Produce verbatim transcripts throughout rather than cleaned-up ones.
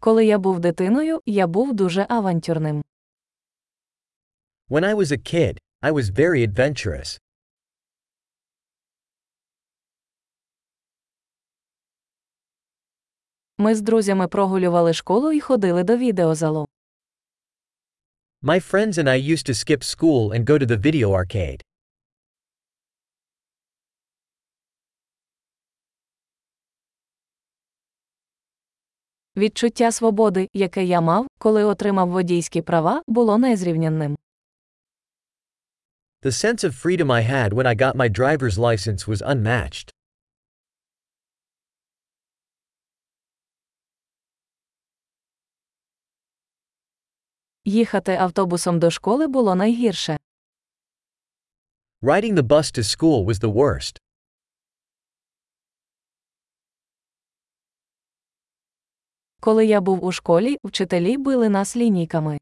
Коли я був дитиною, я був дуже авантюрним. When I was a kid, I was very adventurous. Ми з друзями прогулювали школу і ходили до відеозалу. My friends and I used to skip school and go to the video arcade. Відчуття свободи, яке я мав, коли отримав водійські права, було незрівнянним. The sense of freedom I had when I got my driver's license was unmatched. Їхати автобусом до школи було найгірше. Riding the bus to school was the worst. Коли я був у школі, вчителі били нас лінійками.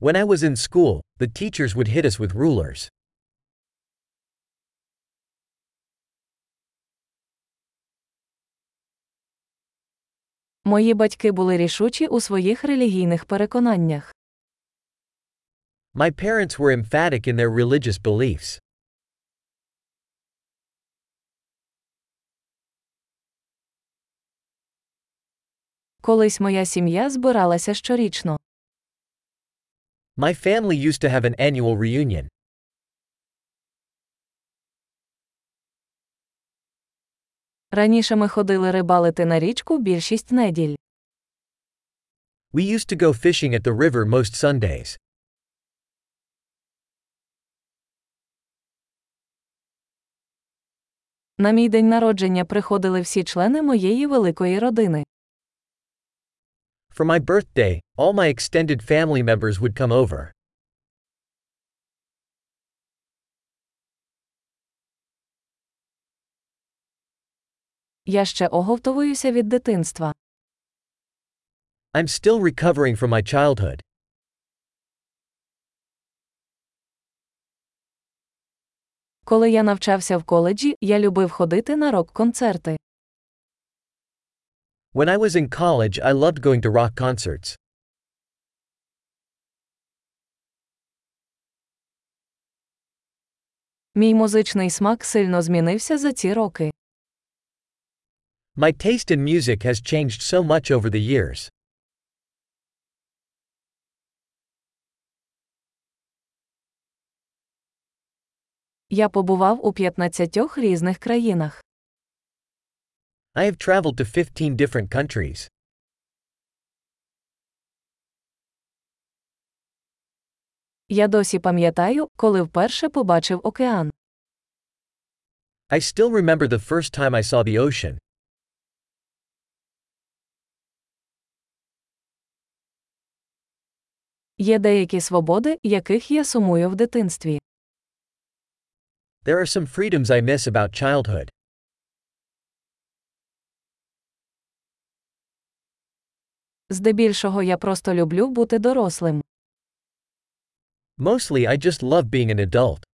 When I was in school, the teachers would hit us with rulers. Мої батьки були рішучі у своїх релігійних переконаннях. My parents were emphatic in their religious beliefs. Колись моя сім'я збиралася щорічно. My family used to have an annual reunion. Раніше ми ходили рибалити на річку більшість неділь. We used to go fishing at the river most Sundays. На мій день народження приходили всі члени моєї великої родини. For my birthday, all my extended family members would come over. Я ще оговтовуюся від дитинства. I'm still recovering from my childhood. Коли я навчався в коледжі, я любив ходити на рок-концерти. When I was in college, I loved going to rock concerts. Мій музичний смак сильно змінився за ці роки. My taste in music has changed so much over the years. Я побував у п'ятнадцяти різних країнах. I have traveled to fifteen different countries. Я досі пам'ятаю, коли вперше побачив океан. I still remember the first time I saw the ocean. Є деякі свободи, яких я сумую в дитинстві. There are some freedoms I miss about childhood. Здебільшого я просто люблю бути дорослим. Mostly I just love being an adult.